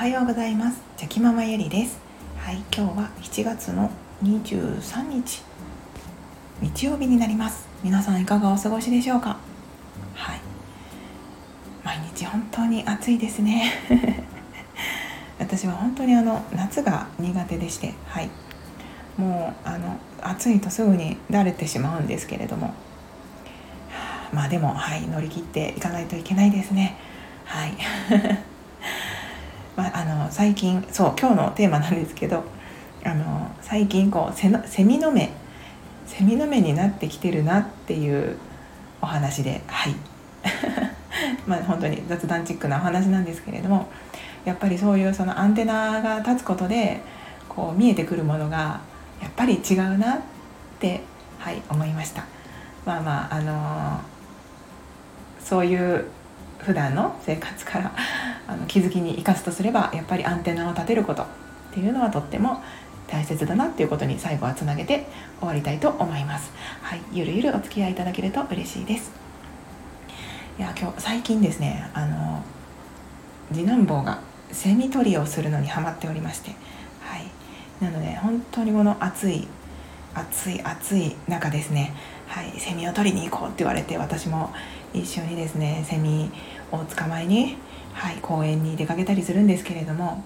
はようございます。ジャキママゆりです。今日は7月の23日日曜日になります。皆さんいかがお過ごしでしょうか。毎日本当に暑いですね私は本当に夏が苦手でして、もう暑いとすぐにだれてしまうんですけれども、でも、乗り切っていかないといけないですね。最近、今日のテーマなんですけど、最近こうセミの目になってきてるなっていうお話で、本当に雑談チックなお話なんですけれども、やっぱりそういうそのアンテナが立つことでこう見えてくるものがやっぱり違うなって、思いました。そういう普段の生活から気づきに生かすとすれば、やっぱりアンテナを立てることっていうのはとっても大切だなっていうことに最後はつなげて終わりたいと思います。ゆるゆるお付き合いいただけると嬉しいです。今日最近ですね、次男坊がセミ取りをするのにハマっておりまして、なので本当にこの暑い中ですね、セミを取りに行こうって言われて、私も一緒にですねセミを捕まえに、公園に出かけたりするんですけれども、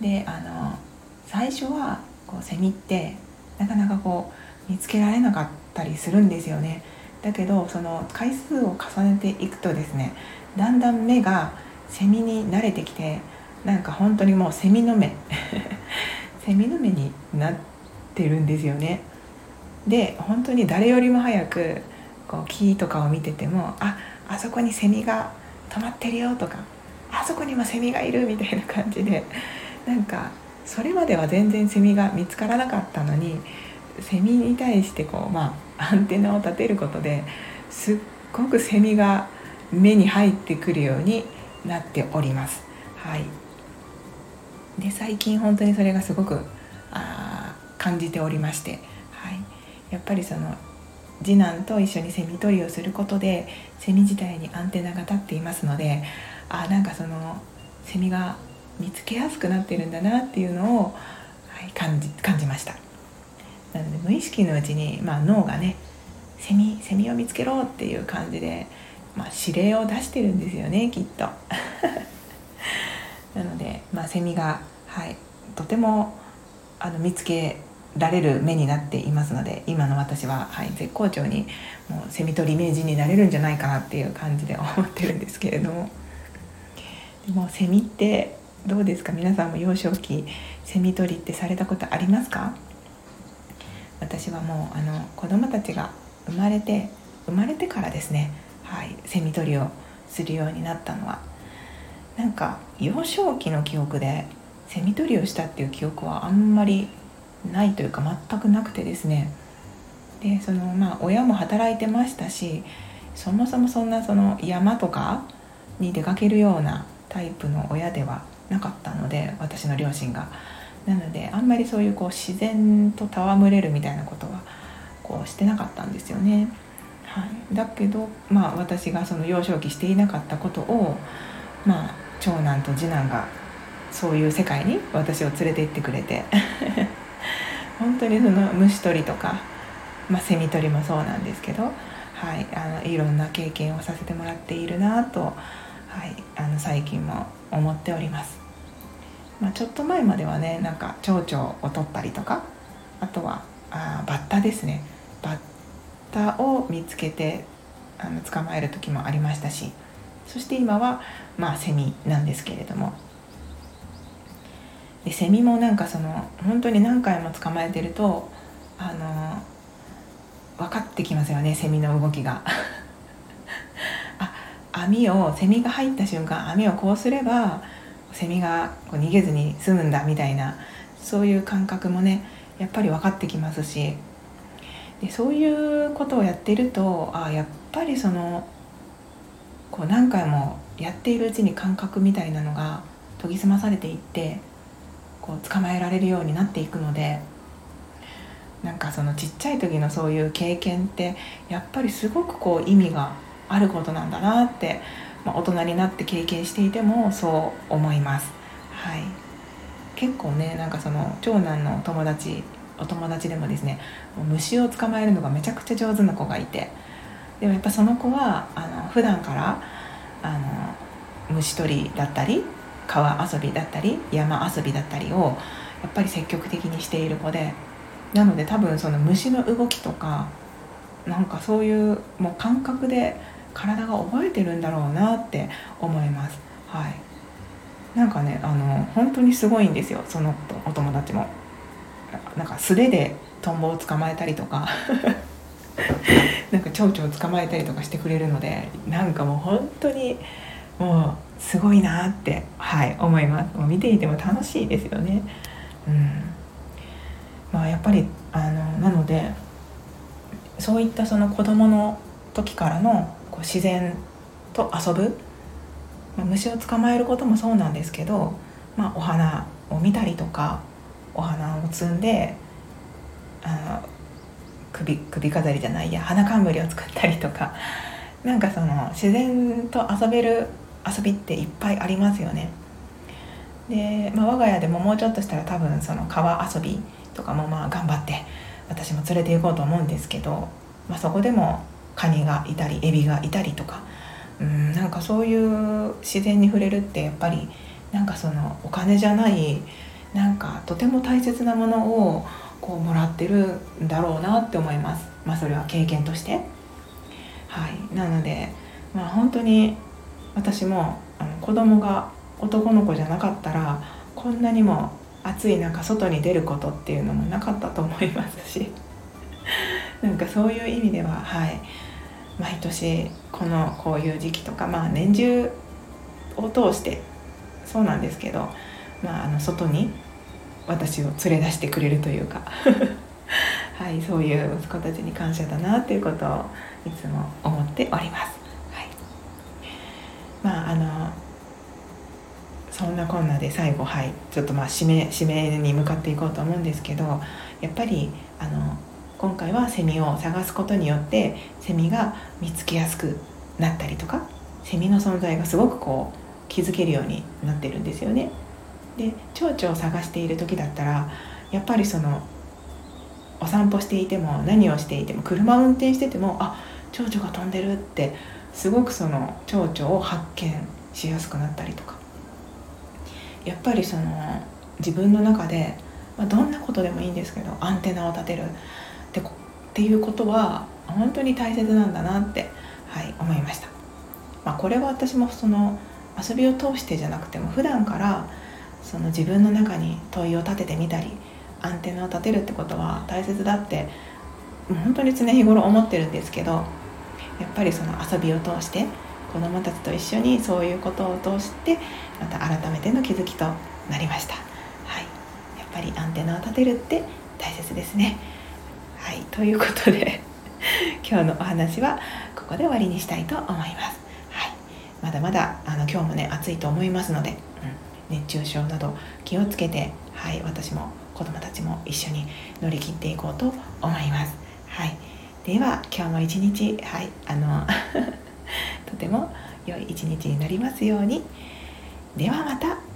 で最初はこうセミってなかなかこう見つけられなかったりするんですよね。だけどその回数を重ねていくとですね、だんだん目がセミに慣れてきて、なんか本当にもうセミの目になってるんですよね。で本当に誰よりも早くこう木とかを見てても、あそこにセミが止まってるよとか、あそこにもセミがいるみたいな感じで、なんかそれまでは全然セミが見つからなかったのに、セミに対してこう、アンテナを立てることですっごくセミが目に入ってくるようになっております。で最近本当にそれがすごく感じておりまして、やっぱりその次男と一緒にセミ取りをすることでセミ自体にアンテナが立っていますので、なんかそのセミが見つけやすくなってるんだなっていうのを、感じました。なので無意識のうちに、脳がねセミを見つけろっていう感じで、指令を出してるんですよねきっとなので、セミが、とても見つけられる目になっていますので、今の私は、絶好調にもうセミ取り名人になれるんじゃないかなっていう感じで思ってるんですけれども、でもセミってどうですか。皆さんも幼少期セミ取りってされたことありますか。私はもう子供たちが生まれてからですね、セミ取りをするようになったのは、なんか幼少期の記憶でセミ取りをしたっていう記憶はあんまりないというか全くなくてですね、でその親も働いてましたし、そもそもそんなその山とかに出かけるようなタイプの親ではなかったので、私の両親が。なのであんまりそういうこう自然と戯れるみたいなことはこうしてなかったんですよね。だけど、私がその幼少期していなかったことを、長男と次男がそういう世界に私を連れて行ってくれて本当にその虫捕りとか、セミ捕りもそうなんですけど、いろんな経験をさせてもらっているなと、最近も思っております。ちょっと前まではね、なんか蝶々を取ったりとか、あとはバッタですね、バッタを見つけて捕まえる時もありましたし、そして今はセミなんですけれども、でセミもなんかその本当に何回も捕まえてると分かってきますよね、セミの動きがセミが入った瞬間、網をこうすればセミがこう逃げずに済むんだみたいな、そういう感覚もねやっぱり分かってきますし、でそういうことをやっていると、やっぱりそのこう何回もやっているうちに感覚みたいなのが研ぎ澄まされていって、こう捕まえられるようになっていくので、なんかそのちっちゃい時のそういう経験ってやっぱりすごくこう意味があることなんだなって、大人になって経験していてもそう思います。はい、結構ね、なんかその長男のお友達でもですね、虫を捕まえるのがめちゃくちゃ上手な子がいて、でもやっぱその子は普段から虫取りだったり川遊びだったり山遊びだったりをやっぱり積極的にしている子で、なので多分その虫の動きとかなんかそういうもう感覚で体が覚えてるんだろうなって思います。はい、なんかね本当にすごいんですよ、そのお友達も。なんか素手でトンボを捕まえたりとかなんか蝶々を捕まえたりとかしてくれるので、なんかもう本当にもうすごいなって、はい、思います。もう見ていても楽しいですよね。まあ、やっぱりなのでそういったその子どもの時からのこう自然と遊ぶ、まあ、虫を捕まえることもそうなんですけど、まあ、お花を見たりとかお花を摘んで首飾りじゃないや花冠を作ったりとか、なんかその自然と遊べる遊びっていっぱいありますよね。で、まあ、我が家でももうちょっとしたら多分その川遊びとかもまあ頑張って私も連れて行こうと思うんですけど、まあ、そこでもカニがいたりエビがいたりとか、なんかそういう自然に触れるってやっぱりなんかそのお金じゃないなんかとても大切なものをこうもらってるんだろうなって思います。まあ、それは経験として、はい、なので、まあ、本当に私も子供が男の子じゃなかったらこんなにも暑い中外に出ることっていうのもなかったと思いますしなんかそういう意味では、はい、毎年こういう時期とか、まあ、年中を通してそうなんですけど、まあ、外に私を連れ出してくれるというか、はい、そういう息子たちに感謝だなということをいつも思っております。はい、まあそんなこんなで最後、はい、ちょっとまあ締めに向かっていこうと思うんですけど、やっぱり今回はセミを探すことによってセミが見つけやすくなったりとか、セミの存在がすごくこう気づけるようになってるんですよね。で、蝶々を探している時だったらやっぱりそのお散歩していても何をしていても車を運転してても、あ、蝶々が飛んでるってすごくその蝶々を発見しやすくなったりとか、やっぱりその自分の中で、まあ、どんなことでもいいんですけどアンテナを立てるっていうことは本当に大切なんだなって、はい、思いました。まあ、これは私もその遊びを通してじゃなくても普段からその自分の中に問いを立ててみたりアンテナを立てるってことは大切だってもう本当に常日頃思ってるんですけど、やっぱりその遊びを通して子どもたちと一緒にそういうことを通してまた改めての気づきとなりました。はい、やっぱりアンテナを立てるって大切ですね。はい、ということで今日のお話はここで終わりにしたいと思います。はい、まだまだ今日もね暑いと思いますので、熱中症など気をつけて、はい、私も子どもたちも一緒に乗り切っていこうと思います。はい、では今日も一日、はい、とても良い一日になりますように。ではまた。